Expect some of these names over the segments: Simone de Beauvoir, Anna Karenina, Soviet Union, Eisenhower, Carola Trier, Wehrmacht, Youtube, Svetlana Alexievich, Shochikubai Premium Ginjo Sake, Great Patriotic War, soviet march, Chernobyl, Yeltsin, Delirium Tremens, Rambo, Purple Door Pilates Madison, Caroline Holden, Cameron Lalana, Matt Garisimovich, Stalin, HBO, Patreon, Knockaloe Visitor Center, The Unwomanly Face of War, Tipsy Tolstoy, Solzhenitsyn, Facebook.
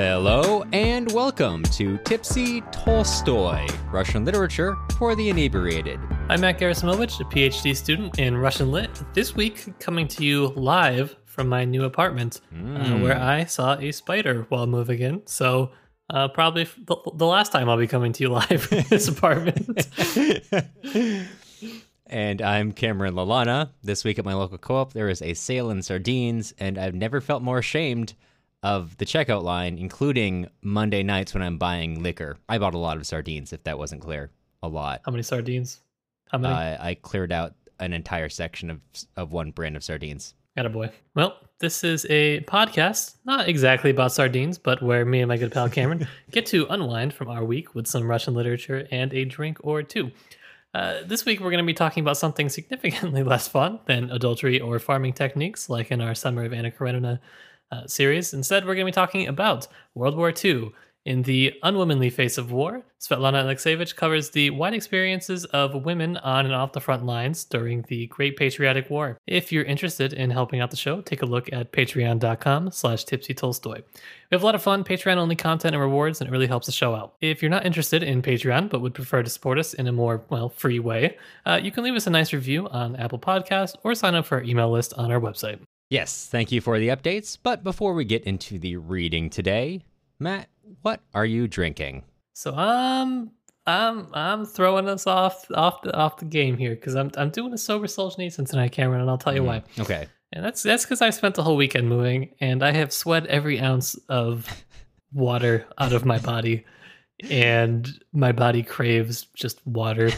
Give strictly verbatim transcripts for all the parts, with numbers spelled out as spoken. Hello and welcome to Tipsy Tolstoy, Russian Literature for the Inebriated. I'm Matt Garisimovich, a PhD student in Russian Lit. This week, coming to you live from my new apartment, mm. uh, where I saw a spider while moving in. So uh, probably the, the last time I'll be coming to you live from this apartment. And I'm Cameron Lalana. This week at my local co-op, there is a sale in sardines, and I've never felt more ashamed of the checkout line, including Monday nights when I'm buying liquor. I bought a lot of sardines, if that wasn't clear. A lot. How many sardines? How many? Uh, I cleared out an entire section of of one brand of sardines. Attaboy. Well, this is a podcast, not exactly about sardines, but where me and my good pal Cameron get to unwind from our week with some Russian literature and a drink or two. Uh, this week, we're going to be talking about something significantly less fun than adultery or farming techniques, like in our Summer of Anna Karenina Uh, series. Instead, we're going to be talking about World War Two. In The Unwomanly Face of War, Svetlana Alexievich covers the wide experiences of women on and off the front lines during the Great Patriotic War. If you're interested in helping out the show, take a look at patreon.com slash tipsy tolstoy. We have a lot of fun Patreon-only content and rewards, and it really helps the show out. If you're not interested in Patreon, but would prefer to support us in a more, well, free way, uh, you can leave us a nice review on Apple Podcasts or sign up for our email list on our website. Yes, thank you for the updates, but before we get into the reading today, Matt, what are you drinking? So um, I'm I'm throwing us off off the off the game here because I'm I'm doing a sober Solzhenitsyn tonight, Cameron, and I'll tell you mm-hmm. why. Okay, and that's that's because I spent the whole weekend moving, and I have sweat every ounce of water out of my body, and my body craves just water.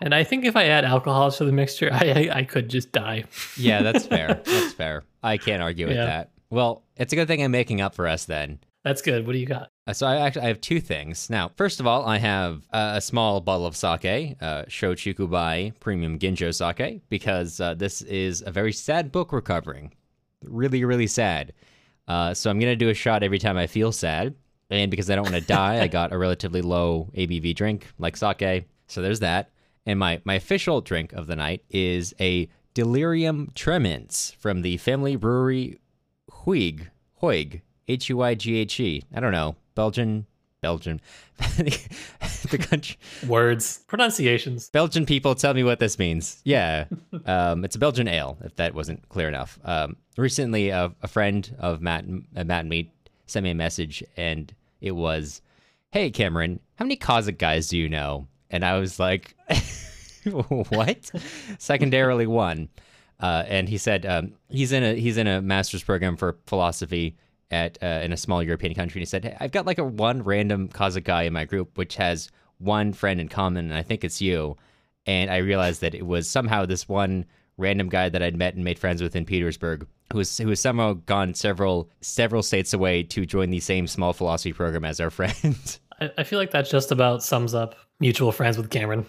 And I think if I add alcohol to the mixture, I I, I could just die. Yeah, that's fair. That's fair. I can't argue with yeah. that. Well, it's a good thing I'm making up for us then. That's good. What do you got? Uh, so I actually I have two things. Now, first of all, I have uh, a small bottle of sake, uh, Shochikubai Premium Ginjo Sake, because uh, this is a very sad book we're covering. Really, really sad. Uh, so I'm going to do a shot every time I feel sad. And because I don't want to die, I got a relatively low A B V drink like sake. So there's that. And my, my official drink of the night is a Delirium Tremens from the family brewery Huyghe, Huyghe, H U Y G H E. I don't know. Belgian, Belgian. The country. Words. Pronunciations. Belgian people, tell me what this means. Yeah. um, it's a Belgian ale, if that wasn't clear enough. Um, recently, a, a friend of Matt, uh, Matt and me sent me a message, and it was, "Hey, Cameron, how many Kazakh guys do you know?" And I was like, "What?" Secondarily, one, uh, and he said um, he's in a he's in a master's program for philosophy at uh, in a small European country. And he said, "Hey, I've got like a one random Kazakh guy in my group, which has one friend in common, and I think it's you." And I realized that it was somehow this one random guy that I'd met and made friends with in Petersburg, who was who has somehow gone several several states away to join the same small philosophy program as our friend. I, I feel like that just about sums up mutual friends with Cameron.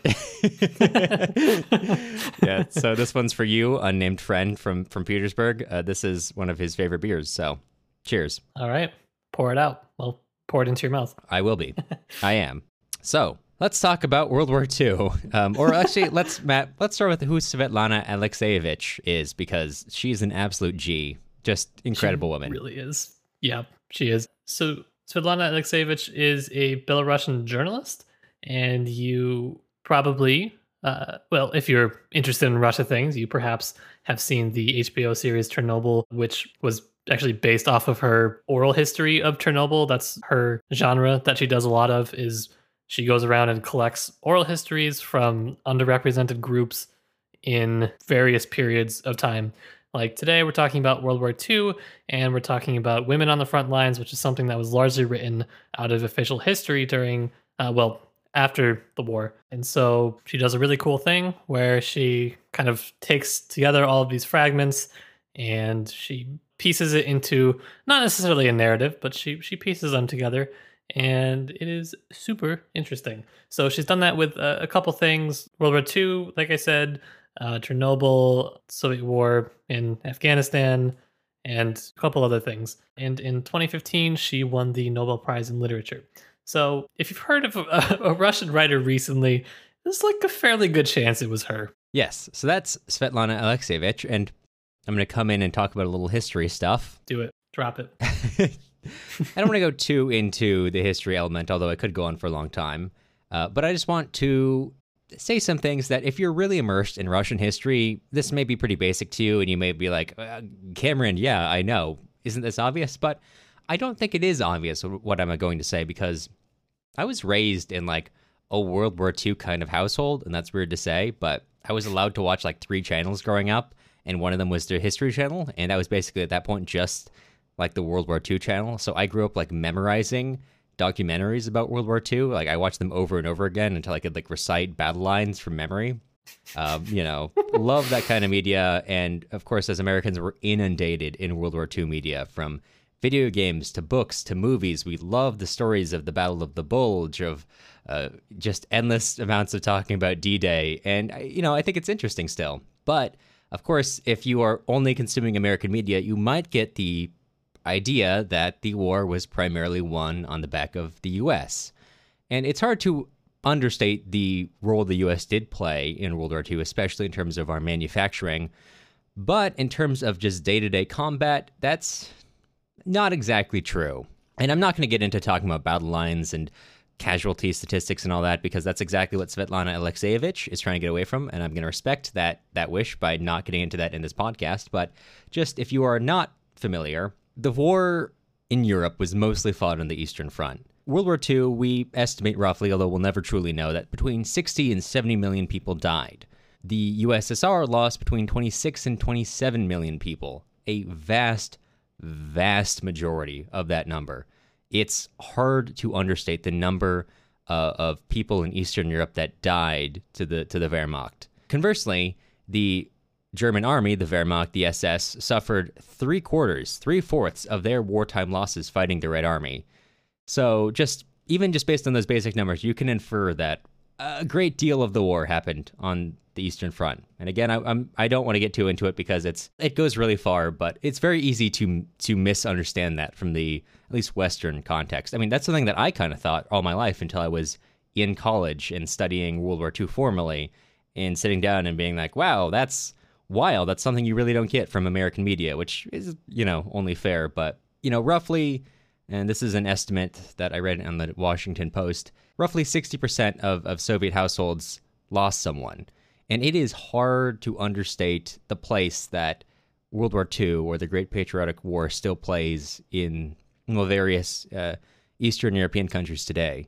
Yeah, so this one's for you, unnamed friend from, from Petersburg. Uh, this is one of his favorite beers, so cheers. All right, pour it out. Well, pour it into your mouth. I will be. I am. So let's talk about World War Two. Um, or actually, let's Matt, let's start with who Svetlana Alexievich is, because she's an absolute G. Just incredible she woman. Really is. Yeah, she is. So Svetlana Alexievich is a Belarusian journalist. And you probably, uh, well, if you're interested in Russia things, you perhaps have seen the H B O series Chernobyl, which was actually based off of her oral history of Chernobyl. That's her genre that she does a lot of, is she goes around and collects oral histories from underrepresented groups in various periods of time. Like today, we're talking about World War Two, and we're talking about women on the front lines, which is something that was largely written out of official history during, uh, well, after the war. And so she does a really cool thing where she kind of takes together all of these fragments and she pieces it into not necessarily a narrative, but she she pieces them together, and it is super interesting. So she's done that with a, a couple things. World War Two, like I said, uh, Chernobyl, Soviet War in Afghanistan, and a couple other things. And in twenty fifteen, she won the Nobel Prize in Literature. So if you've heard of a, a Russian writer recently, there's like a fairly good chance it was her. Yes. So that's Svetlana Alexievich. And I'm going to come in and talk about a little history stuff. Do it. Drop it. I don't want to go too into the history element, although I could go on for a long time. Uh, but I just want to say some things that if you're really immersed in Russian history, this may be pretty basic to you. And you may be like, uh, Cameron, yeah, I know. Isn't this obvious? But I don't think it is obvious what I'm going to say, because I was raised in like a World War Two kind of household. And that's weird to say, but I was allowed to watch like three channels growing up. And one of them was the History Channel. And that was basically at that point just like the World War Two channel. So I grew up like memorizing documentaries about World War Two. Like I watched them over and over again until I could like recite battle lines from memory. Um, you know, love that kind of media. And of course, as Americans, we're inundated in World War Two media, from video games to books to movies. We love the stories of the Battle of the Bulge, of uh, just endless amounts of talking about D-Day. And, you know, I think it's interesting still. But of course, if you are only consuming American media, you might get the idea that the war was primarily won on the back of the U S. And it's hard to understate the role the U S did play in World War Two, especially in terms of our manufacturing. But in terms of just day-to-day combat, that's not exactly true. And I'm not going to get into talking about battle lines and casualty statistics and all that, because that's exactly what Svetlana Alexievich is trying to get away from, and I'm going to respect that that wish by not getting into that in this podcast. But just if you are not familiar, the war in Europe was mostly fought on the Eastern Front. World War Two, we estimate roughly, although we'll never truly know, that between sixty and seventy million people died. The U S S R lost between twenty-six and twenty-seven million people, a vast, vast majority of that number. It's hard to understate the number uh, of people in Eastern Europe that died to the to the Wehrmacht. Conversely, the German army, the Wehrmacht, the S S, suffered three quarters, three fourths of their wartime losses fighting the Red Army. So just even just based on those basic numbers, you can infer that a great deal of the war happened on the Eastern Front. And again, I, I'm, I don't want to get too into it because it's it goes really far, but it's very easy to to misunderstand that from the at least Western context. I mean, that's something that I kind of thought all my life until I was in college and studying World War Two formally and sitting down and being like, wow, that's wild. That's something you really don't get from American media, which is, you know, only fair. But, you know, roughly, and this is an estimate that I read on the Washington Post, roughly sixty percent of, of Soviet households lost someone. And it is hard to understate the place that World War Two or the Great Patriotic War still plays in, well, various uh, Eastern European countries today.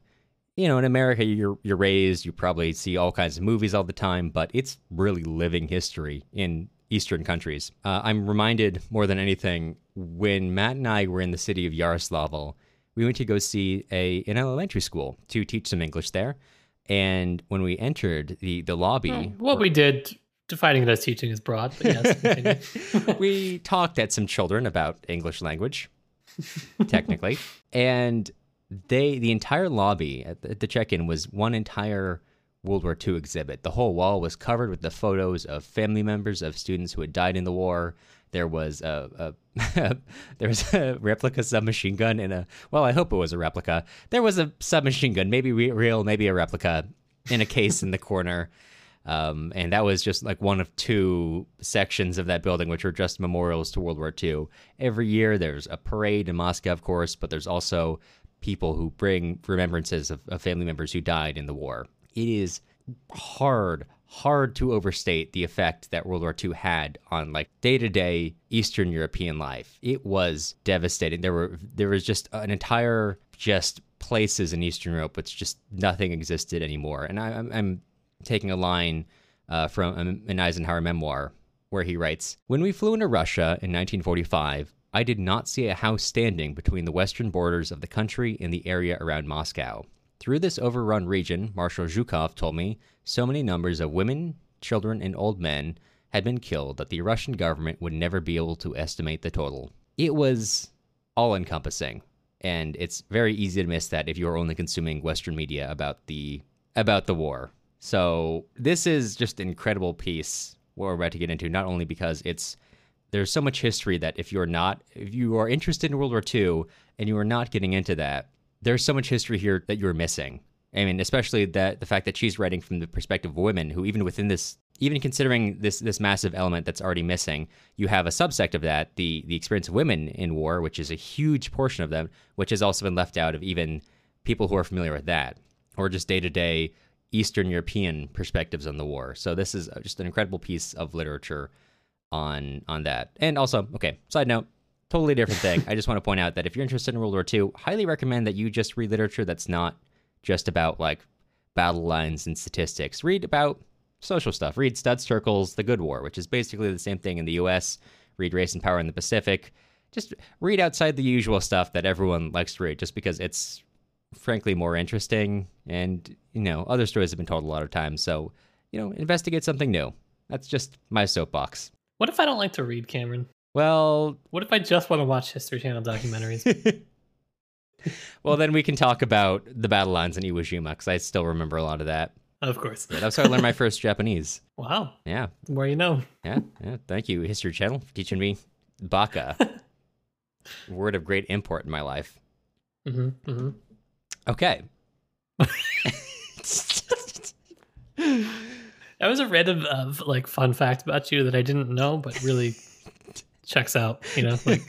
You know, in America, you're you're raised, you probably see all kinds of movies all the time, but it's really living history in Eastern countries. Uh, I'm reminded more than anything, when Matt and I were in the city of Yaroslavl, we went to go see a an elementary school to teach some English there. And when we entered the, the lobby... Well, what we did, defining it as teaching is broad, but yes. We talked at some children about English language, technically, and... They, the entire lobby at the, at the check-in was one entire World War Two exhibit. The whole wall was covered with the photos of family members of students who had died in the war. There was a, a there was a replica submachine gun and a, well, I hope it was a replica. There was a submachine gun, maybe re- real, maybe a replica, in a case in the corner. Um, and that was just like one of two sections of that building, which are just memorials to World War Two. Every year there's a parade in Moscow, of course, but there's also people who bring remembrances of, of family members who died in the war. It is hard, hard to overstate the effect that World War Two had on like day-to-day Eastern European life. It was devastating. There were there was just an entire just places in Eastern Europe which just nothing existed anymore. And I, I'm, I'm taking a line uh, from an Eisenhower memoir where he writes, "When we flew into Russia in nineteen forty-five, I did not see a house standing between the western borders of the country and the area around Moscow. Through this overrun region, Marshal Zhukov told me so many numbers of women, children, and old men had been killed that the Russian government would never be able to estimate the total." It was all-encompassing, and it's very easy to miss that if you're only consuming Western media about the about the war. So this is just an incredible piece what we're about to get into, not only because it's there's so much history that if you're not, if you are interested in World War Two and you are not getting into that, there's so much history here that you're missing. I mean, especially that the fact that she's writing from the perspective of women who, even within this even considering this this massive element that's already missing, you have a subsect of that, the the experience of women in war, which is a huge portion of them, which has also been left out of even people who are familiar with that, or just day-to-day Eastern European perspectives on the war. So this is just an incredible piece of literature on on that. And also, okay, side note, totally different thing. I just want to point out that if you're interested in World War Two, highly recommend that you just read literature that's not just about like battle lines and statistics. Read about social stuff. Read Studs Terkel's The Good War, which is basically the same thing in the U S. Read Race and Power in the Pacific. Just read outside the usual stuff that everyone likes to read, just because it's frankly more interesting. And, you know, other stories have been told a lot of times. So, you know, investigate something new. That's just my soapbox. What if I don't like to read, Cameron? Well, what if I just want to watch History Channel documentaries? Well, then we can talk about the battle lines in Iwo Jima, because I still remember a lot of that. Of course. Yeah, that's how I learned my first Japanese. Wow. Yeah. Where you know. Yeah. Yeah. Thank you, History Channel, for teaching me baka. Word of great import in my life. Mm-hmm. Mm-hmm. Okay. That was a random of like fun fact about you that I didn't know, but really checks out. You know. Like...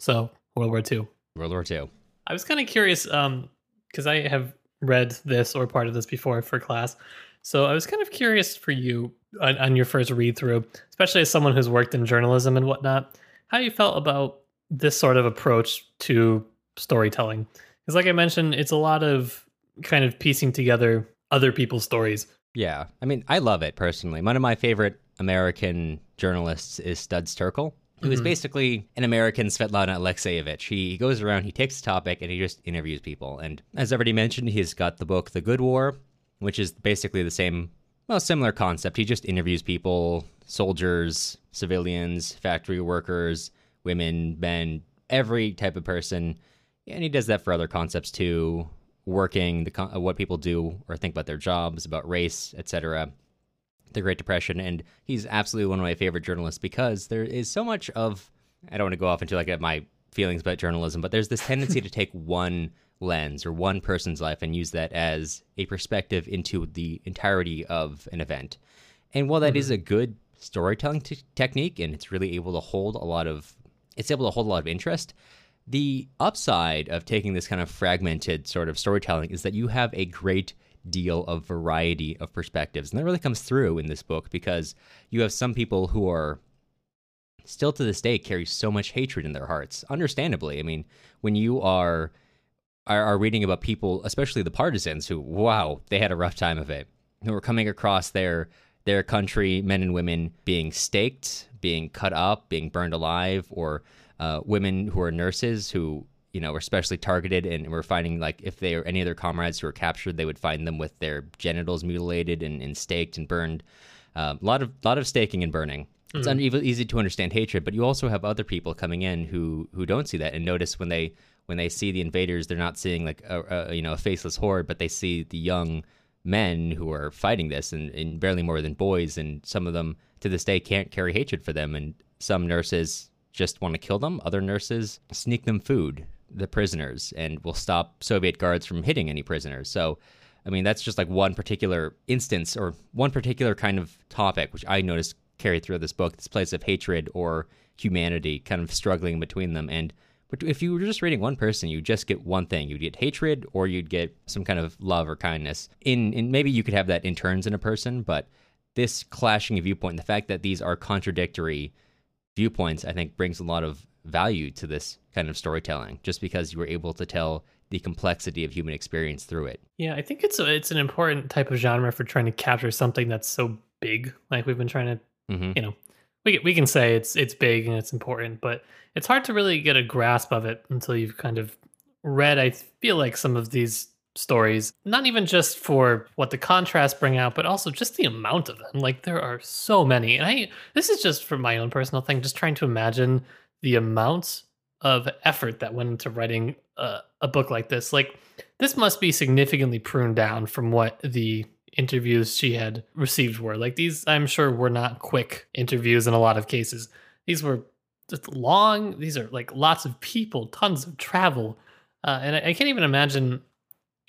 So World War Two. World War Two. I was kind of curious, um, because I have read this or part of this before for class. So I was kind of curious for you on, on your first read through, especially as someone who's worked in journalism and whatnot, how you felt about this sort of approach to storytelling. Because like I mentioned, it's a lot of kind of piecing together other people's stories. Yeah. I mean, I love it personally. One of my favorite American journalists is Studs Terkel. He was basically an American Svetlana Alexievich. He, he goes around, he takes a topic, and he just interviews people. And as already mentioned, he's got the book The Good War, which is basically the same, well, similar concept. He just interviews people, soldiers, civilians, factory workers, women, men, every type of person. And he does that for other concepts too, working, the con- what people do or think about their jobs, about race, et cetera, the Great Depression. And he's absolutely one of my favorite journalists because there is so much of, I don't want to go off into like my feelings about journalism, but there's this tendency to take one lens or one person's life and use that as a perspective into the entirety of an event. And while that mm-hmm. is a good storytelling t- technique, and it's really able to hold a lot of, it's able to hold a lot of interest, the upside of taking this kind of fragmented sort of storytelling is that you have a great deal of variety of perspectives. And that really comes through in this book because you have some people who are still to this day carry so much hatred in their hearts. Understandably. I mean, when you are are, are reading about people, especially the partisans who, wow, they had a rough time of it, who were coming across their their country, men and women being staked, being cut up, being burned alive, or uh, women who are nurses who, you know, were especially targeted, and we're finding like if they or any of their comrades who were captured, they would find them with their genitals mutilated and, and staked and burned. A uh, lot of lot of staking and burning. Mm-hmm. It's un- easy to understand hatred, but you also have other people coming in who who don't see that and notice when they when they see the invaders, they're not seeing like a, a you know a faceless horde, but they see the young men who are fighting this and, and barely more than boys, and some of them to this day can't carry hatred for them, and some nurses just want to kill them. Other nurses sneak them food, the prisoners, and will stop Soviet guards from hitting any prisoners. So, I mean, that's just like one particular instance or one particular kind of topic, which I noticed carried through this book, this place of hatred or humanity kind of struggling between them. And but if you were just reading one person, you just get one thing. You'd get hatred or you'd get some kind of love or kindness. In, in maybe you could have that in turns in a person, but this clashing of viewpoint, the fact that these are contradictory viewpoints, I think brings a lot of value to this kind of storytelling, just because you were able to tell the complexity of human experience through it. Yeah, I think it's a, it's an important type of genre for trying to capture something that's so big. Like we've been trying to, mm-hmm. you know, we we can say it's it's big and it's important, but it's hard to really get a grasp of it until you've kind of read, I feel like, some of these stories, not even just for what the contrasts bring out, but also just the amount of them. Like there are so many. And I, this is just for my own personal thing, just trying to imagine the amount of effort that went into writing uh, a book like this. Like this must be significantly pruned down from what the interviews she had received were. Like these, I'm sure, were not quick interviews in a lot of cases. These were just long. These are like lots of people, tons of travel. Uh, and I, I can't even imagine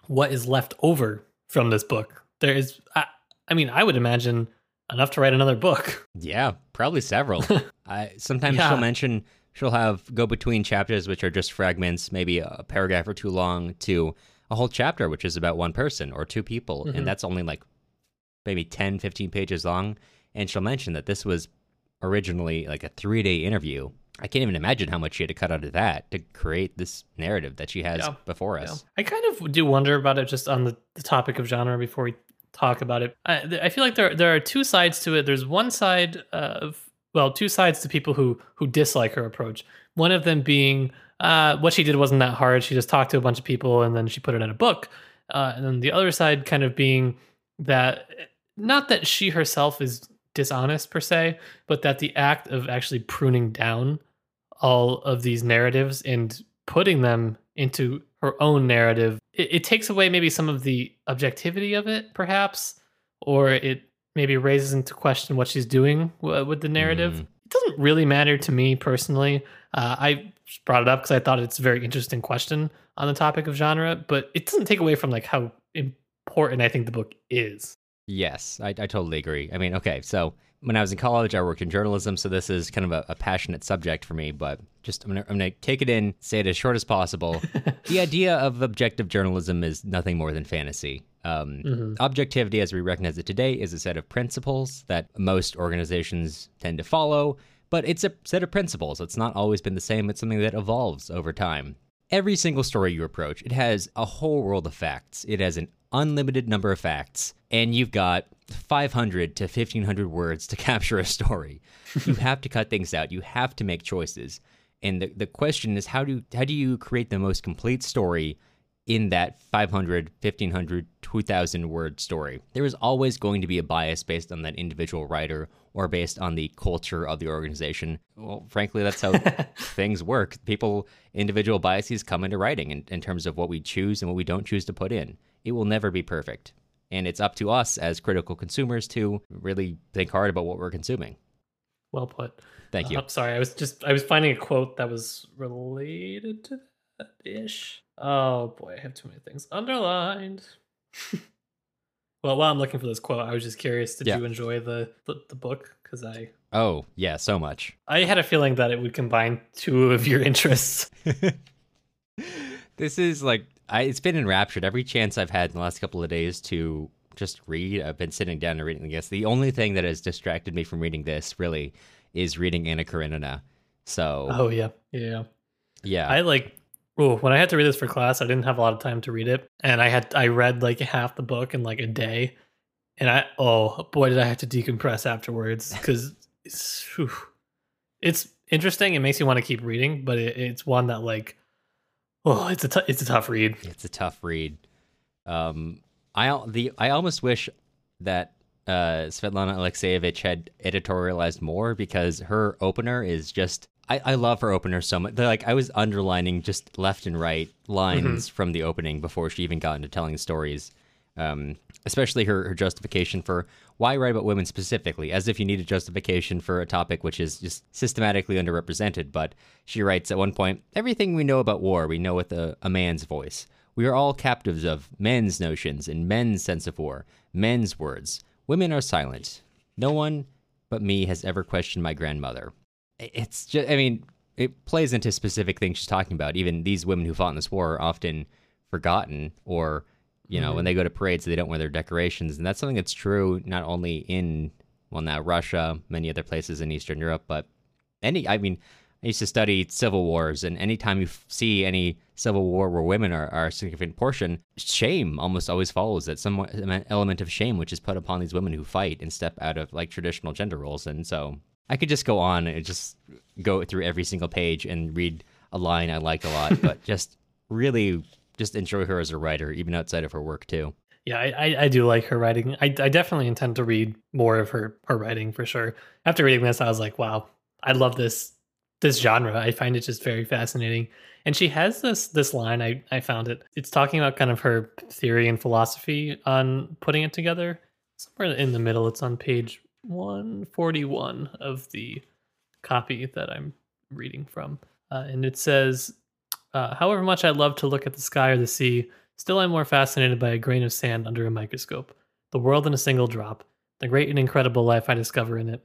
what is left over from this book. There is, I, I mean, I would imagine enough to write another book. Yeah, probably several. I sometimes yeah. she'll mention she'll have go between chapters, which are just fragments, maybe a paragraph or two long, to a whole chapter, which is about one person or two people. Mm-hmm. And that's only like maybe ten, fifteen pages long. And she'll mention that this was originally like a three-day interview. I can't even imagine how much she had to cut out of that to create this narrative that she has yeah. before us. Yeah. I kind of do wonder about it just on the, the topic of genre before we talk about it. I, I feel like there there are two sides to it. There's one side of, well, two sides to people who who dislike her approach. One of them being uh, what she did wasn't that hard. She just talked to a bunch of people and then she put it in a book. Uh, and then the other side kind of being that, not that she herself is dishonest per se, but that the act of actually pruning down all of these narratives and putting them into her own narrative, it, it takes away maybe some of the objectivity of it, perhaps, or it maybe raises into question what she's doing w- with the narrative. Mm. It doesn't really matter to me personally. Uh, I brought it up because I thought it's a very interesting question on the topic of genre, but it doesn't take away from like how important I think the book is. Yes, I, I totally agree. I mean, okay, so when I was in college, I worked in journalism, so this is kind of a, a passionate subject for me, but just I'm gonna, I'm gonna take it in, say it as short as possible. The idea of objective journalism is nothing more than fantasy. Um, mm-hmm. Objectivity, as we recognize it today, is a set of principles that most organizations tend to follow, but it's a set of principles. It's not always been the same. It's something that evolves over time. Every single story you approach, it has a whole world of facts. It has an unlimited number of facts, and you've got five hundred to fifteen hundred words to capture a story. You have to cut things out. You have to make choices. And the, the question is, how do, how do you create the most complete story in that five hundred, fifteen hundred, two thousand word story? There is always going to be a bias based on that individual writer or based on the culture of the organization. Well, frankly, that's how things work. People, individual biases come into writing in, in terms of what we choose and what we don't choose to put in. It will never be perfect. And it's up to us as critical consumers to really think hard about what we're consuming. Well put. Thank you. Uh, sorry, I was just, I was finding a quote that was related to that-ish. Oh boy, I have too many things underlined. Well, while I'm looking for this quote, I was just curious, did yeah. you enjoy the, the, the book? Because I... Oh, yeah, so much. I had a feeling that it would combine two of your interests. This is like... I, it's been enraptured. Every chance I've had in the last couple of days to just read, I've been sitting down and reading this. The only thing that has distracted me from reading this, really, is reading Anna Karenina. So... Oh, yeah. Yeah. Yeah. I, like... Oh, when I had to read this for class, I didn't have a lot of time to read it. And I had I read like half the book in like a day. And I, oh boy, did I have to decompress afterwards, because it's, it's interesting. It makes you want to keep reading, but it, it's one that like, oh, it's a, t- it's a tough read. It's a tough read. Um, I, the, I almost wish that uh, Svetlana Alexievich had editorialized more, because her opener is just... I, I love her opener so much. They're like, I was underlining just left and right lines mm-hmm. from the opening before she even got into telling stories, um, especially her, her justification for why write about women specifically, as if you need a justification for a topic which is just systematically underrepresented. But she writes at one point, everything we know about war, we know with a, a man's voice. We are all captives of men's notions and men's sense of war, men's words. Women are silent. No one but me has ever questioned my grandmother. It's just, I mean, it plays into specific things she's talking about. Even these women who fought in this war are often forgotten, or, you know, mm-hmm. when they go to parades, they don't wear their decorations. And that's something that's true not only in, well, now Russia, many other places in Eastern Europe, but any, I mean, I used to study civil wars, and anytime you f- see any civil war where women are, are a significant portion, shame almost always follows that, some element of shame, which is put upon these women who fight and step out of like traditional gender roles. And so... I could just go on and just go through every single page and read a line I liked a lot, but just really just enjoy her as a writer, even outside of her work too. Yeah, I, I do like her writing. I, I definitely intend to read more of her, her writing for sure. After reading this, I was like, wow, I love this this genre. I find it just very fascinating. And she has this this line, I, I found it. It's talking about kind of her theory and philosophy on putting it together. Somewhere in the middle, it's on page one forty-one of the copy that I'm reading from. Uh, and it says, uh, however much I love to look at the sky or the sea, still I'm more fascinated by a grain of sand under a microscope. The World in a Single Drop, The Great and Incredible Life I Discover in It.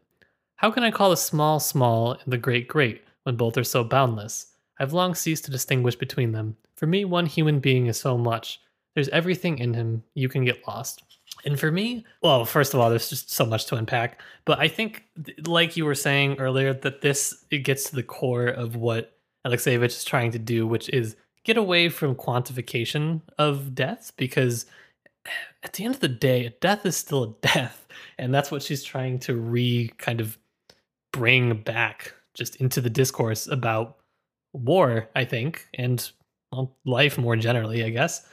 How can I call the small small and the great great when both are so boundless? I've long ceased to distinguish between them. For me, one human being is so much. There's everything in him. You can get lost. And for me, well, first of all, there's just so much to unpack. But I think, like you were saying earlier, that this, it gets to the core of what Alexievich is trying to do, which is get away from quantification of death, because at the end of the day, death is still a death. And that's what she's trying to re kind of bring back just into the discourse about war, I think, and well, life more generally, I guess.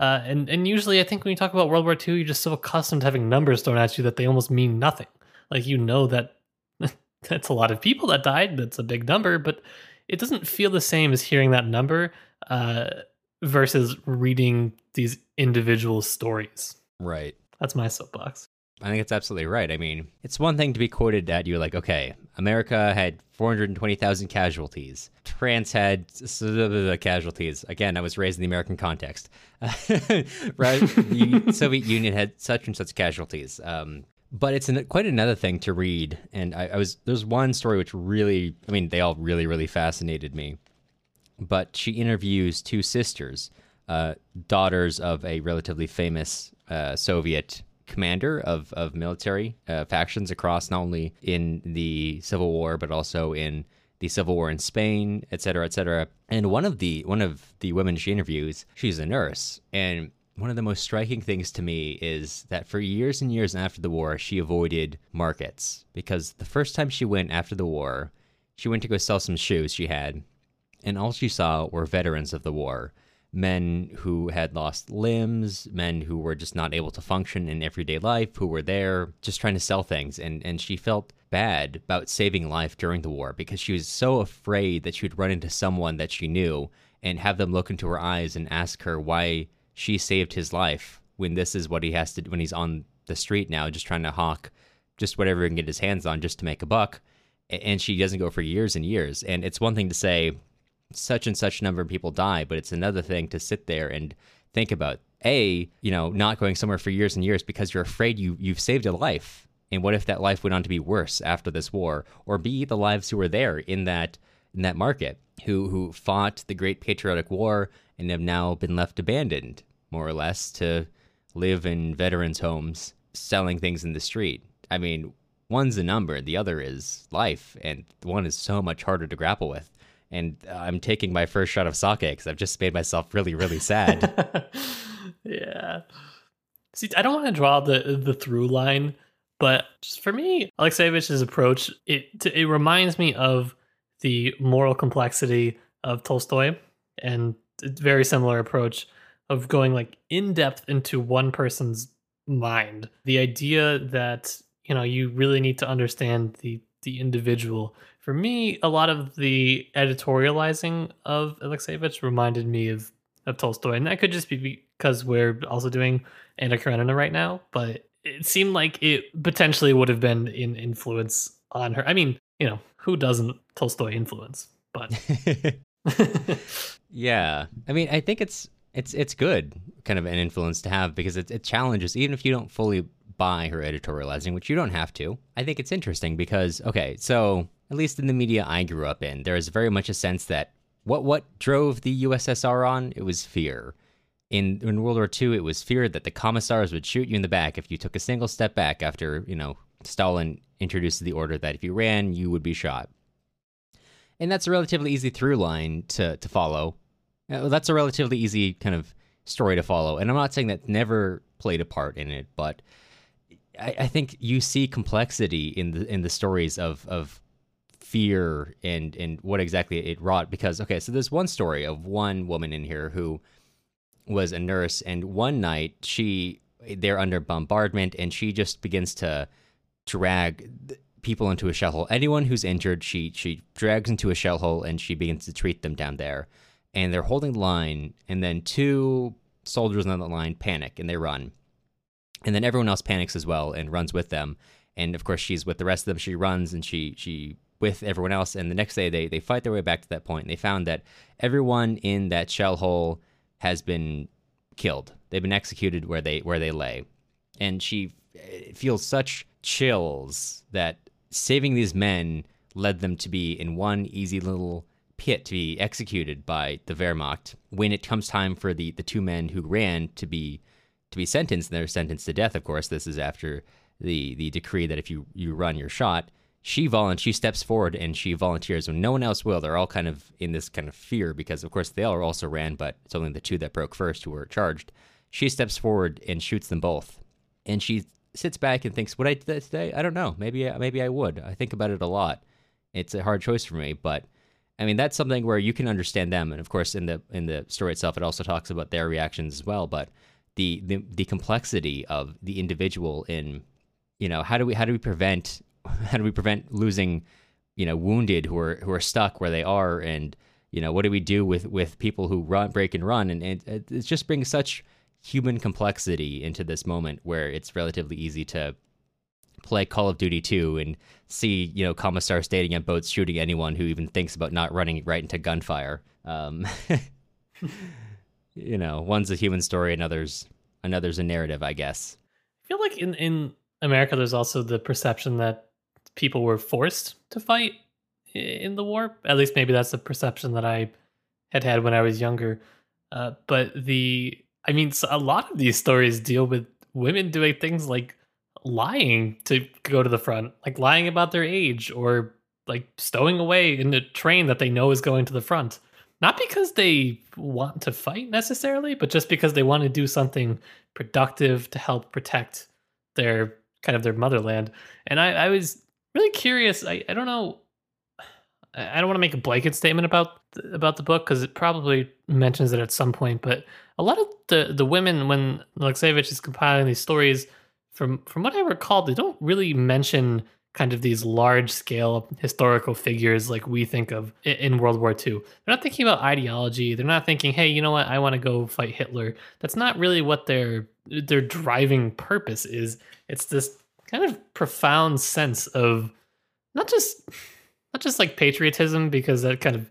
Uh, and, and usually I think when you talk about World War Two, you're just so accustomed to having numbers thrown at you that they almost mean nothing. Like, you know that that's a lot of people that died. That's a big number, but it doesn't feel the same as hearing that number uh, versus reading these individual stories. Right. That's my soapbox. I think it's absolutely right. I mean, it's one thing to be quoted at you like, okay, America had four hundred twenty thousand casualties. France had casualties. Again, I was raised in the American context. Right? The Soviet Union had such and such casualties. Um, but it's an, quite another thing to read. And I, I was there's one story which really, I mean, they all really, really fascinated me. But she interviews two sisters, uh, daughters of a relatively famous uh, Soviet commander of, of military uh, factions across not only in the Civil War, but also in the Civil War in Spain, et cetera, et cetera. And one of the one of the women she interviews, she's a nurse. And one of the most striking things to me is that for years and years after the war, she avoided markets, because the first time she went after the war, she went to go sell some shoes she had, and all she saw were veterans of the war. Men who had lost limbs, men who were just not able to function in everyday life, who were there just trying to sell things. And, and she felt bad about saving life during the war because she was so afraid that she would run into someone that she knew and have them look into her eyes and ask her why she saved his life when this is what he has to do when he's on the street now, just trying to hawk just whatever he can get his hands on just to make a buck. And she doesn't go for years and years. And it's one thing to say such and such number of people die, but it's another thing to sit there and think about, A, you know, not going somewhere for years and years because you're afraid you, you've saved a life. And what if that life went on to be worse after this war? Or B, the lives who were there in that in that market, who who fought the Great Patriotic War and have now been left abandoned, more or less, to live in veterans' homes, selling things in the street. I mean, one's a number, the other is life, and one is so much harder to grapple with. And I'm taking my first shot of sake because I've just made myself really, really sad. Yeah. See, I don't want to draw the the through line, but just for me, Alexievich's approach, it it reminds me of the moral complexity of Tolstoy, and it's a very similar approach of going like in depth into one person's mind. The idea that, you know, you really need to understand the the individual. For me, a lot of the editorializing of Alexievich reminded me of, of Tolstoy. And that could just be because we're also doing Anna Karenina right now. But it seemed like it potentially would have been an influence on her. I mean, you know, who doesn't Tolstoy influence? But yeah, I mean, I think it's it's it's good kind of an influence to have, because it, it challenges, even if you don't fully buy her editorializing, which you don't have to. I think it's interesting because, okay, so at least in the media I grew up in, there is very much a sense that what what drove the U S S R on? It was fear. In in World War Two, it was fear that the commissars would shoot you in the back if you took a single step back after, you know, Stalin introduced the order that if you ran, you would be shot. And that's a relatively easy through line to, to follow. That's a relatively easy kind of story to follow. And I'm not saying that never played a part in it, but I, I think you see complexity in the in the stories of of fear and and what exactly it wrought. Because, okay, so there's one story of one woman in here who was a nurse, and one night she they're under bombardment, and she just begins to drag people into a shell hole. Anyone who's injured, she she drags into a shell hole, and she begins to treat them down there. And they're holding line, and then two soldiers on the line panic, and they run. And then everyone else panics as well and runs with them. And, of course, she's with the rest of them. She runs, and she she... with everyone else, and the next day they, they fight their way back to that point, and they found that everyone in that shell hole has been killed. They've been executed where they where they lay. and she feels such chills that saving these men led them to be in one easy little pit to be executed by the Wehrmacht. When it comes time for the, the two men who ran to be to be sentenced, and they're sentenced to death, of course, this is after the, the decree that if you, you run, you're shot, she volun- she steps forward and she volunteers when no one else will. They're all kind of in this kind of fear because, of course, they all also ran, but it's only the two that broke first who were charged. She steps forward and shoots them both. And she sits back and thinks, would I do that today? I don't know. Maybe, maybe I would. I think about it a lot. It's a hard choice for me, but I mean, that's something where you can understand them. And of course, in the in the story itself, it also talks about their reactions as well. But the the, the complexity of the individual in, you know, how do we how do we prevent how do we prevent losing, you know, wounded who are who are stuck where they are, and you know, what do we do with with people who run, break and run, and, and it, it just brings such human complexity into this moment where it's relatively easy to play Call of Duty two and see, you know, commissars standing on boats shooting anyone who even thinks about not running right into gunfire. Um, you know, one's a human story, another's another's a narrative, I guess. I feel like in, in America, there's also the perception that people were forced to fight in the war. At least maybe that's the perception that I had had when I was younger. Uh, but the, I mean, a lot of these stories deal with women doing things like lying to go to the front, like lying about their age or like stowing away in the train that they know is going to the front. Not because they want to fight necessarily, but just because they want to do something productive to help protect their kind of their motherland. And I, I was really curious. I, I don't know. I don't want to make a blanket statement about about the book because it probably mentions it at some point. But a lot of the, the women, when Alexievich is compiling these stories, From from what I recall, they don't really mention kind of these large-scale historical figures like we think of in World War two. They're not thinking about ideology. They're not thinking, hey, you know what? I want to go fight Hitler. That's not really what their their driving purpose is. It's this kind of profound sense of not just not just like patriotism, because that kind of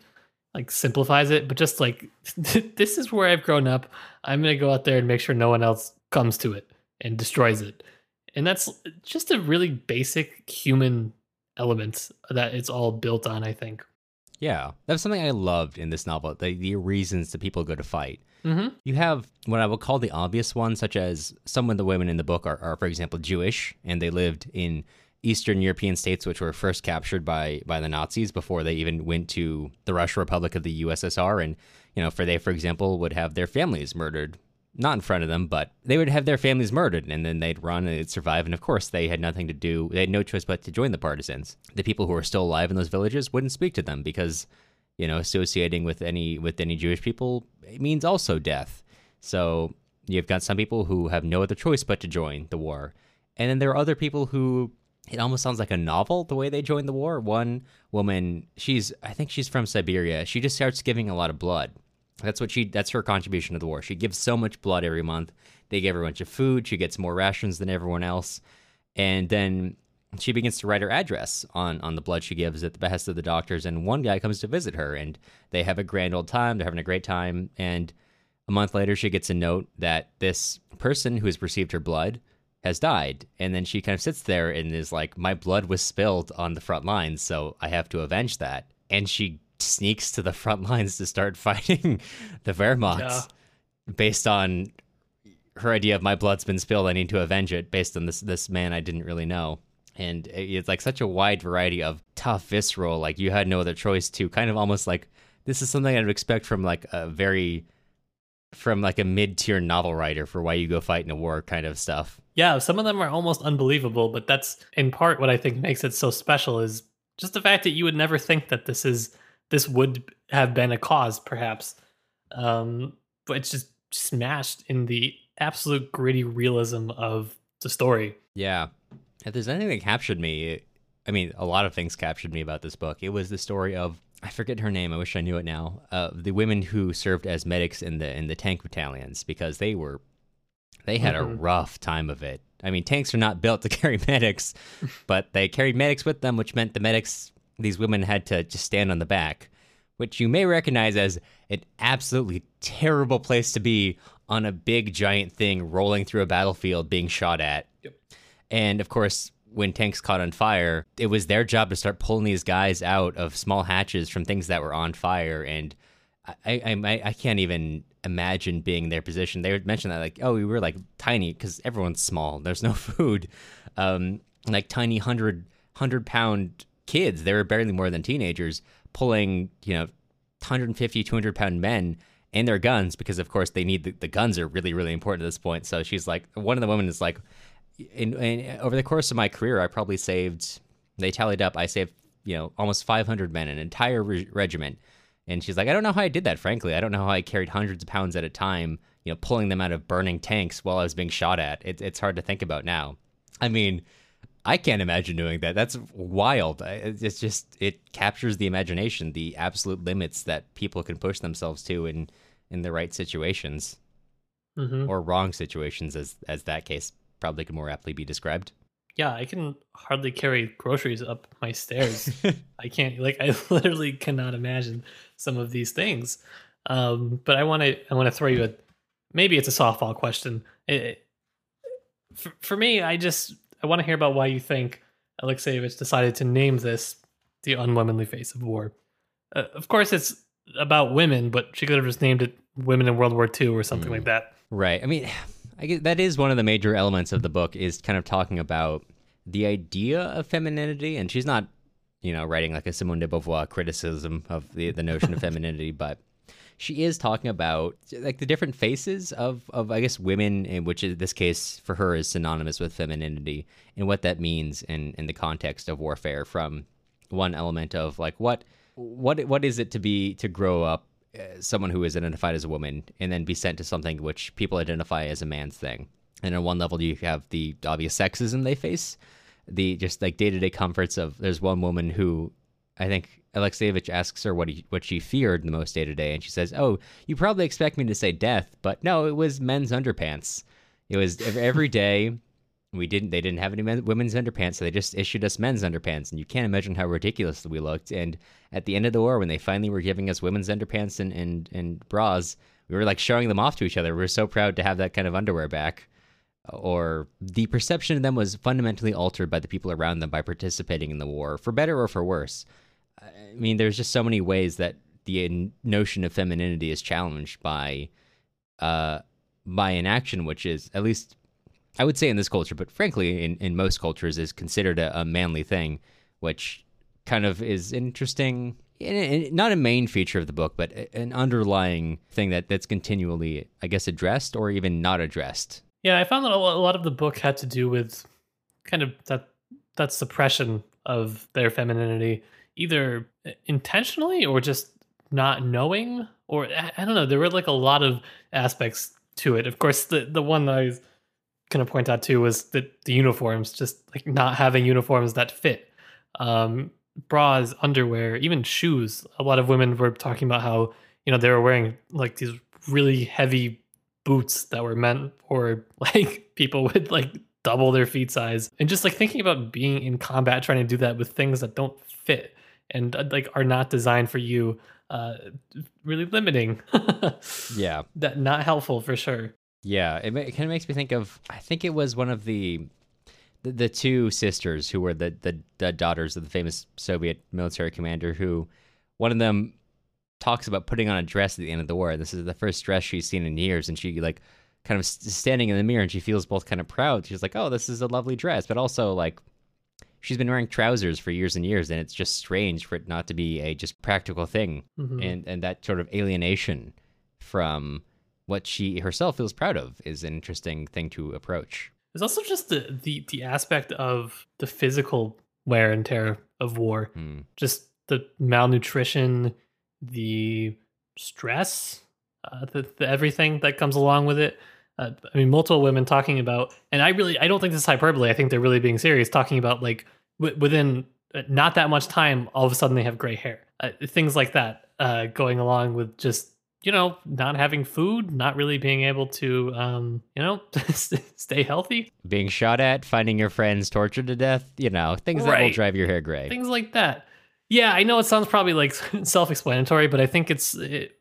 like simplifies it, but just like, this is where I've grown up. I'm going to go out there and make sure no one else comes to it and destroys it. And that's just a really basic human element that it's all built on, I think. Yeah, that's something I loved in this novel, the, the reasons that people go to fight. Mm-hmm. You have what I would call the obvious ones, such as some of the women in the book are, are, for example, Jewish, and they lived in Eastern European states, which were first captured by by the Nazis before they even went to the Russian Republic of the U S S R. And, you know, for they, for example, would have their families murdered. Not in front of them, but they would have their families murdered, and then they'd run and they'd survive. And of course, they had nothing to do. They had no choice but to join the partisans. The people who were still alive in those villages wouldn't speak to them because, you know, associating with any with any Jewish people means also death. So you've got some people who have no other choice but to join the war. And then there are other people who, it almost sounds like a novel, the way they joined the war. One woman, she's, I think she's from Siberia. She just starts giving a lot of blood. That's what she, that's her contribution to the war. She gives so much blood every month. They give her a bunch of food. She gets more rations than everyone else. And then she begins to write her address on, on the blood she gives at the behest of the doctors. And one guy comes to visit her and they have a grand old time. They're having a great time. And a month later, she gets a note that this person who has received her blood has died. And then she kind of sits there and is like, my blood was spilled on the front lines, so I have to avenge that. And she sneaks to the front lines to start fighting the Wehrmacht, yeah, based on her idea of, my blood's been spilled, I need to avenge it, based on this this man I didn't really know. And it's like such a wide variety of tough, visceral, like you had no other choice to, kind of almost like, this is something I'd expect from like a very, from like a mid-tier novel writer for why you go fight in a war kind of stuff. Yeah, some of them are almost unbelievable, but that's in part what I think makes it so special, is just the fact that you would never think that this is This would have been a cause, perhaps. Um, but it's just smashed in the absolute gritty realism of the story. Yeah. If there's anything that captured me, I mean, a lot of things captured me about this book. It was the story of, I forget her name, I wish I knew it now, uh, the women who served as medics in the in the tank battalions, because they were, they had mm-hmm. a rough time of it. I mean, tanks are not built to carry medics, but they carried medics with them, which meant the medics, these women had to just stand on the back, which you may recognize as an absolutely terrible place to be on a big giant thing rolling through a battlefield being shot at. Yep. And of course, when tanks caught on fire, it was their job to start pulling these guys out of small hatches from things that were on fire. And I I, I can't even imagine being in their position. They would mention that, like, oh, we were like tiny, because everyone's small. There's no food. Um, like tiny hundred hundred pound kids. They were barely more than teenagers, pulling, you know, one hundred fifty, two hundred pound men and their guns, because of course they need the, the guns are really, really important at this point. So she's like, one of the women is like, in, in over the course of my career, I probably saved, they tallied up, I saved, you know, almost five hundred men, an entire re- regiment. And she's like, I don't know how I did that, frankly. I don't know how I carried hundreds of pounds at a time, you know, pulling them out of burning tanks while I was being shot at. It, it's hard to think about now. I mean, I can't imagine doing that. That's wild. It's just, it captures the imagination, the absolute limits that people can push themselves to in, in the right situations, mm-hmm. or wrong situations, as as that case probably could more aptly be described. Yeah, I can hardly carry groceries up my stairs. I can't, like, I literally cannot imagine some of these things. Um, but I want to, I want to throw you a, maybe it's a softball question. It, it, for, for me, I just, I want to hear about why you think Alexievich decided to name this The Unwomanly Face of War. Uh, of course, it's about women, but she could have just named it Women in World War Two or something mm. like that. Right. I mean, I guess that is one of the major elements of the book, is kind of talking about the idea of femininity. And she's not, you know, writing like a Simone de Beauvoir criticism of the, the notion of femininity, but she is talking about like the different faces of, of I guess, women, in which in this case for her is synonymous with femininity, and what that means in, in the context of warfare, from one element of like what what what is it to be to grow up uh, someone who is identified as a woman and then be sent to something which people identify as a man's thing. And on one level, you have the obvious sexism they face, the just like day-to-day comforts of, there's one woman who, I think, Alexievich asks her what he, what she feared the most day to day, and she says, "Oh, you probably expect me to say death, but no, it was men's underpants. It was every day. We didn't. They didn't have any men, women's underpants, so they just issued us men's underpants. And you can't imagine how ridiculous we looked. And at the end of the war, when they finally were giving us women's underpants and and, and bras, we were like showing them off to each other. We were so proud to have that kind of underwear back." Or the perception of them was fundamentally altered by the people around them by participating in the war, for better or for worse. I mean, there's just so many ways that the notion of femininity is challenged by uh, by an action which is, at least I would say in this culture, but frankly in, in most cultures, is considered a, a manly thing, which kind of is interesting. And not a main feature of the book, but an underlying thing that, that's continually, I guess, addressed or even not addressed. Yeah, I found that a lot of the book had to do with kind of that that suppression of their femininity, either intentionally or just not knowing, or I don't know. There were like a lot of aspects to it. Of course, the, the one that I was going to point out too was the, the uniforms, just like not having uniforms that fit. Um, bras, underwear, even shoes. A lot of women were talking about how, you know, they were wearing like these really heavy boots that were meant for like people with like double their feet size. And just like thinking about being in combat, trying to do that with things that don't fit and like are not designed for you, uh, really limiting. Yeah. That not helpful for sure. Yeah. It, it kind of makes me think of, I think it was one of the, the, the two sisters who were the, the, the daughters of the famous Soviet military commander, who one of them talks about putting on a dress at the end of the war. This is the first dress she's seen in years. And she like kind of standing in the mirror, and she feels both kind of proud. She's like, oh, this is a lovely dress, but also like, she's been wearing trousers for years and years, and it's just strange for it not to be a just practical thing. Mm-hmm. And and that sort of alienation from what she herself feels proud of is an interesting thing to approach. There's also just the the, the aspect of the physical wear and tear of war. Mm. Just the malnutrition, the stress, uh, the, the everything that comes along with it. Uh, I mean, multiple women talking about, and I really, I don't think this is hyperbole. I think they're really being serious, talking about like w- within not that much time, all of a sudden they have gray hair, uh, things like that, uh, going along with just, you know, not having food, not really being able to, um, you know, stay healthy, being shot at, finding your friends tortured to death, you know, things right. that will drive your hair gray. Things like that. Yeah, I know it sounds probably like self-explanatory, but I think it's it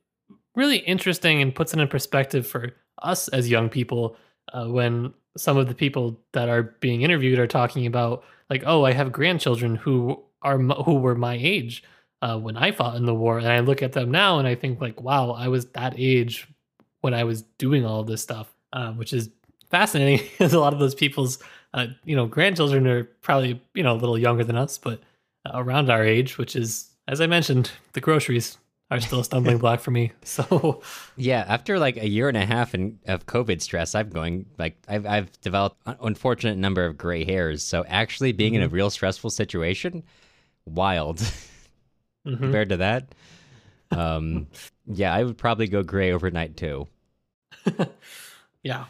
really interesting and puts it in perspective for us as young people uh, when some of the people that are being interviewed are talking about like, oh, I have grandchildren who are who were my age uh, when I fought in the war. And I look at them now and I think like, wow, I was that age when I was doing all of this stuff, uh, which is fascinating because a lot of those people's, uh, you know, grandchildren are probably, you know, a little younger than us, but uh, around our age, which is, as I mentioned, the groceries are still a stumbling block for me. So yeah, after like a year and a half in, of COVID stress, I'm going like I've I've developed an unfortunate number of gray hairs. So actually being mm-hmm. in a real stressful situation, wild mm-hmm. compared to that. Um, yeah, I would probably go gray overnight too. Yeah.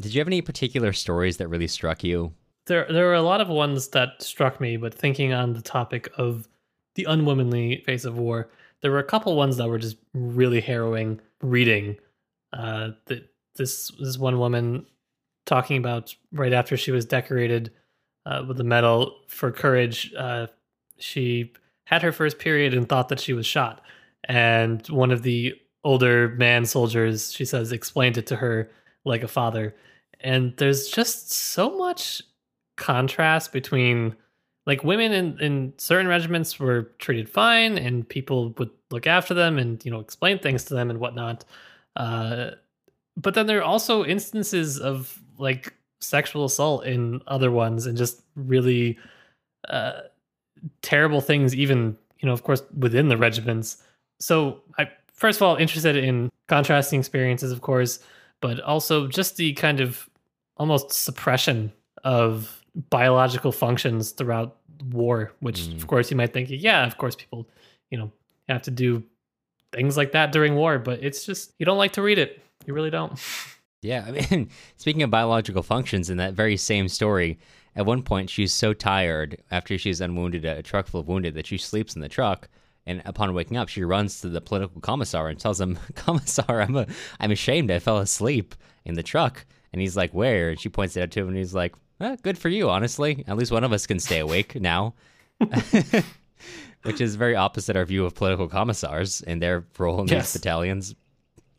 Did you have any particular stories that really struck you? There there were a lot of ones that struck me, but thinking on the topic of the unwomanly face of war, there were a couple ones that were just really harrowing reading. Uh, the, this, this one woman talking about right after she was decorated uh, with a medal for courage, uh, she had her first period and thought that she was shot. And one of the older man soldiers, she says, explained it to her like a father. And there's just so much contrast between like women in, in certain regiments were treated fine and people would look after them and, you know, explain things to them and whatnot. Uh, but then there are also instances of like sexual assault in other ones and just really uh, terrible things, even, you know, of course, within the regiments. So I, first of all, interested in contrasting experiences, of course, but also just the kind of almost suppression of biological functions throughout war, which mm. of course you might think, yeah, of course people, you know, have to do things like that during war, but it's just, you don't like to read it. You really don't. Yeah. I mean, speaking of biological functions in that very same story, at one point she's so tired after she's unwounded a truck full of wounded that she sleeps in the truck. And upon waking up, she runs to the political commissar and tells him, "Commissar, I'm a, I'm ashamed I fell asleep in the truck." And he's like, "Where?" And she points it out to him, and he's like, eh, "Good for you, honestly. At least one of us can stay awake now," which is very opposite our view of political commissars and their role in yes. these battalions.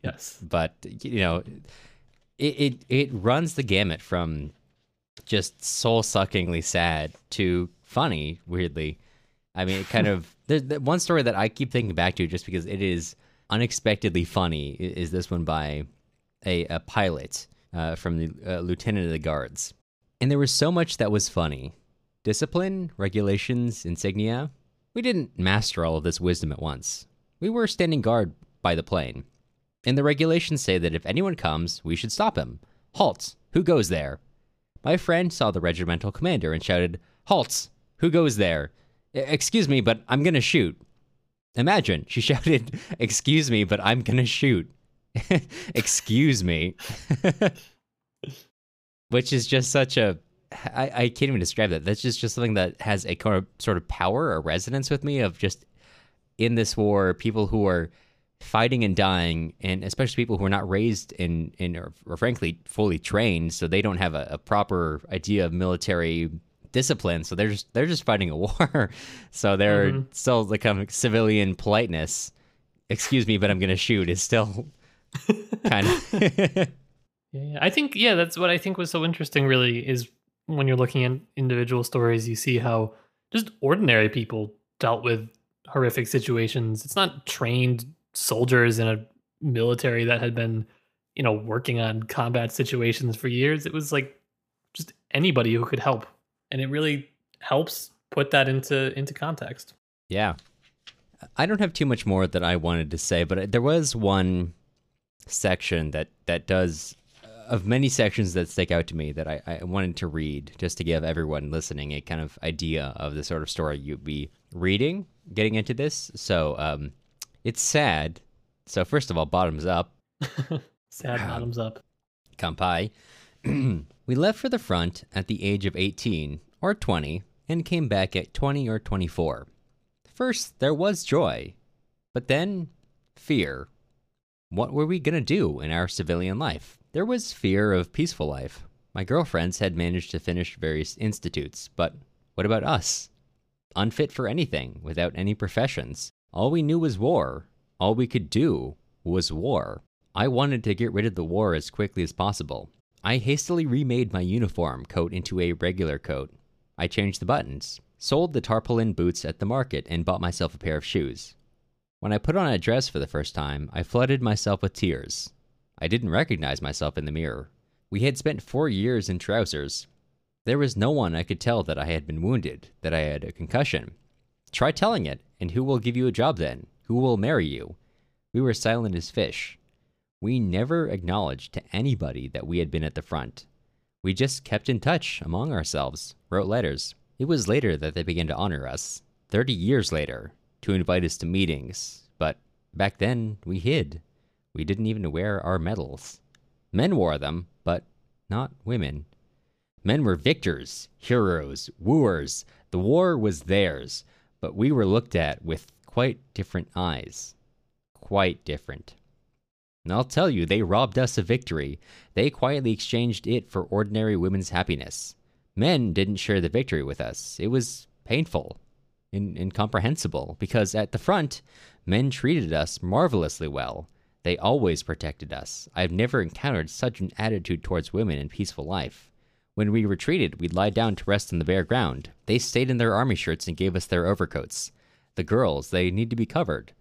Yes, but you know, it it, it runs the gamut from just soul-suckingly sad to funny, weirdly. I mean, it kind of, there's one story that I keep thinking back to just because it is unexpectedly funny is this one by a, a pilot uh, from the uh, Lieutenant of the Guards. And there was so much that was funny. Discipline, regulations, insignia. We didn't master all of this wisdom at once. We were standing guard by the plane. And the regulations say that if anyone comes, we should stop him. Halt! Who goes there? My friend saw the regimental commander and shouted, "Halt! Who goes there? Excuse me, but I'm gonna shoot." Imagine, she shouted, "Excuse me, but I'm gonna shoot." Excuse me. Which is just such a, I, I can't even describe that. That's just, just something that has a kind of, sort of power or resonance with me of just in this war, people who are fighting and dying, and especially people who are not raised in, in or, or frankly, fully trained, so they don't have a, a proper idea of military discipline, so they're just they're just fighting a war, so they're mm-hmm. still like kind of civilian politeness. Excuse me, but I'm gonna shoot is still kind of. yeah, yeah, I think yeah, that's what I think was so interesting. Really, is when you're looking at individual stories, you see how just ordinary people dealt with horrific situations. It's not trained soldiers in a military that had been, you know, working on combat situations for years. It was like just anybody who could help. And it really helps put that into into context. Yeah. I don't have too much more that I wanted to say, but there was one section that, that does, of many sections that stick out to me that I, I wanted to read just to give everyone listening a kind of idea of the sort of story you'd be reading, getting into this. So um, it's sad. So first of all, bottoms up. Sad bottoms up. Kanpai. We left for the front at the age of eighteen or twenty and came back at twenty or twenty-four. First, there was joy, but then fear. What were we going to do in our civilian life? There was fear of peaceful life. My girlfriends had managed to finish various institutes, but what about us? Unfit for anything, without any professions. All we knew was war. All we could do was war. I wanted to get rid of the war as quickly as possible. I hastily remade my uniform coat into a regular coat. I changed the buttons, sold the tarpaulin boots at the market, and bought myself a pair of shoes. When I put on a dress for the first time, I flooded myself with tears. I didn't recognize myself in the mirror. We had spent four years in trousers. There was no one I could tell that I had been wounded, that I had a concussion. Try telling it, and who will give you a job then? Who will marry you? We were silent as fish. We never acknowledged to anybody that we had been at the front. We just kept in touch among ourselves, wrote letters. It was later that they began to honor us, thirty years later, to invite us to meetings. But back then, we hid. We didn't even wear our medals. Men wore them, but not women. Men were victors, heroes, wooers. The war was theirs, but we were looked at with quite different eyes. Quite different. And I'll tell you, they robbed us of victory. They quietly exchanged it for ordinary women's happiness. Men didn't share the victory with us. It was painful and incomprehensible, because at the front, men treated us marvelously well. They always protected us. I've never encountered such an attitude towards women in peaceful life. When we retreated, we'd lie down to rest on the bare ground. They stayed in their army shirts and gave us their overcoats. The girls, they need to be covered.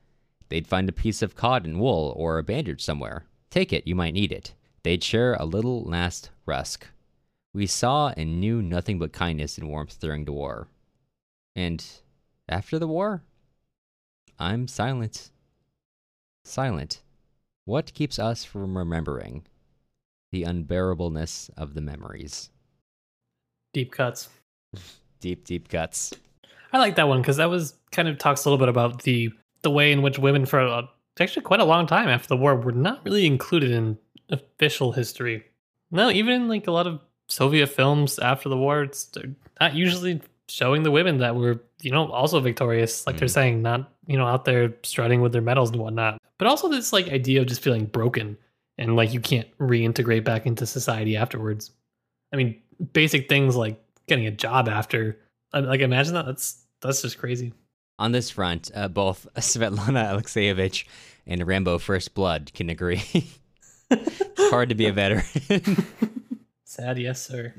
They'd find a piece of cotton wool or a bandage somewhere. Take it, you might need it. They'd share a little last rusk. We saw and knew nothing but kindness and warmth during the war. And after the war? I'm silent. Silent. What keeps us from remembering? The unbearableness of the memories. Deep cuts. Deep, deep cuts. I like that one because that was kind of talks a little bit about the the way in which women for a, actually quite a long time after the war were not really included in official history. No, even in like a lot of Soviet films after the war, it's, they're not usually showing the women that were, you know, also victorious. Like mm. they're saying, not, you know, out there strutting with their medals and whatnot. But also this like idea of just feeling broken and like you can't reintegrate back into society afterwards. I mean, basic things like getting a job after, like imagine that. That's, that's just crazy. On this front, uh, both Svetlana Alexievich and Rambo First Blood can agree. It's hard to be a veteran. Sad, yes, sir.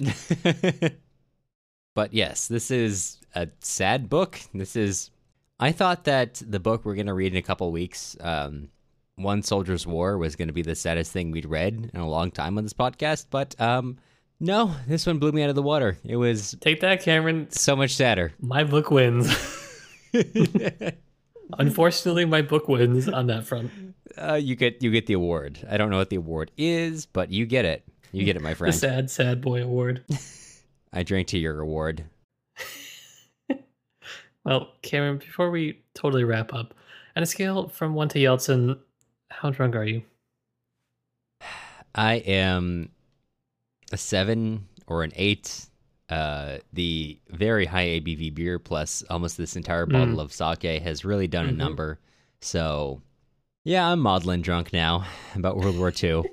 But yes, this is a sad book. This is, I thought that the book we're going to read in a couple weeks, um, One Soldier's War, was going to be the saddest thing we'd read in a long time on this podcast. But um, no, this one blew me out of the water. It was... Take that, Cameron. So much sadder. My book wins. Unfortunately, my book wins on that front. Uh, you get you get the award. I don't know what the award is, but you get it. You get it, my friend. The sad, sad boy award. I drank to your award. Well, Cameron, before we totally wrap up, on a scale from one to Yeltsin, how drunk are you? I am a seven or an eight. Uh, the very high A B V beer plus almost this entire bottle mm. of sake has really done mm-hmm. a number. So, yeah, I'm maudlin drunk now about World War Two.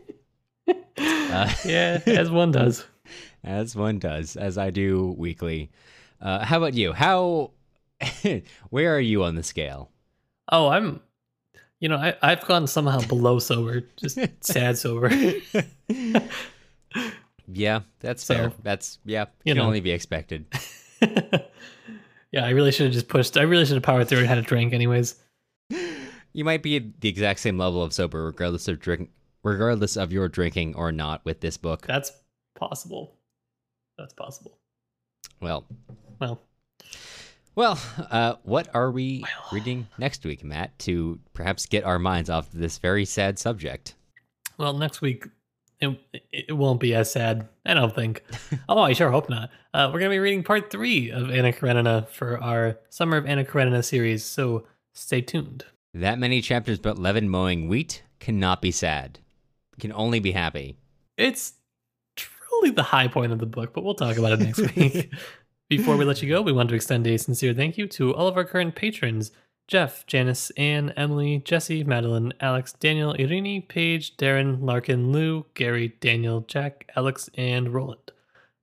Uh, yeah, as one does. As one does, as I do weekly. Uh, how about you? How, where are you on the scale? Oh, I'm, you know, I, I've gone somehow below sober, just sad sober. Yeah, that's so, fair. That's, yeah, you can know. Only be expected. Yeah, I really should have just pushed. I really should have powered through and had a drink anyways. You might be at the exact same level of sober regardless of drink, regardless of your drinking or not with this book. That's possible. That's possible. Well. Well. Well, uh, what are we well. reading next week, Matt, to perhaps get our minds off this very sad subject? Well, next week... It, it won't be as sad, I don't think. Although I sure hope not. Uh, we're going to be reading part three of Anna Karenina for our Summer of Anna Karenina series, so stay tuned. That many chapters, but Levin mowing wheat cannot be sad. It can only be happy. It's truly the high point of the book, but we'll talk about it next week. Before we let you go, we want to extend a sincere thank you to all of our current patrons. Jeff, Janice, Anne, Emily, Jesse, Madeline, Alex, Daniel, Irini, Paige, Darren, Larkin, Lou, Gary, Daniel, Jack, Alex, and Roland.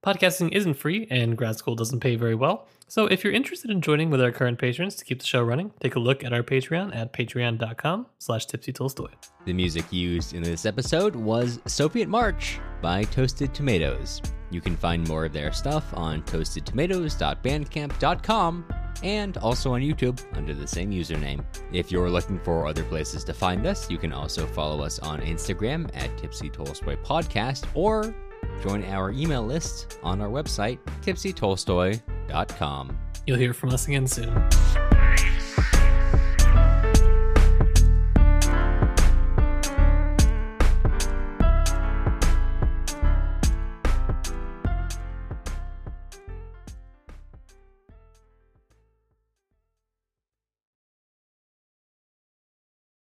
Podcasting isn't free, and grad school doesn't pay very well, so if you're interested in joining with our current patrons to keep the show running, take a look at our Patreon at patreon.com slash tipsy tolstoy. The music used in this episode was Soviet March by Toasted Tomatoes. You can find more of their stuff on toasted tomatoes dot bandcamp dot com and also on YouTube under the same username. If you're looking for other places to find us, you can also follow us on Instagram at Tipsy Tolstoy Podcast, or join our email list on our website, tipsy tolstoy dot com. You'll hear from us again soon.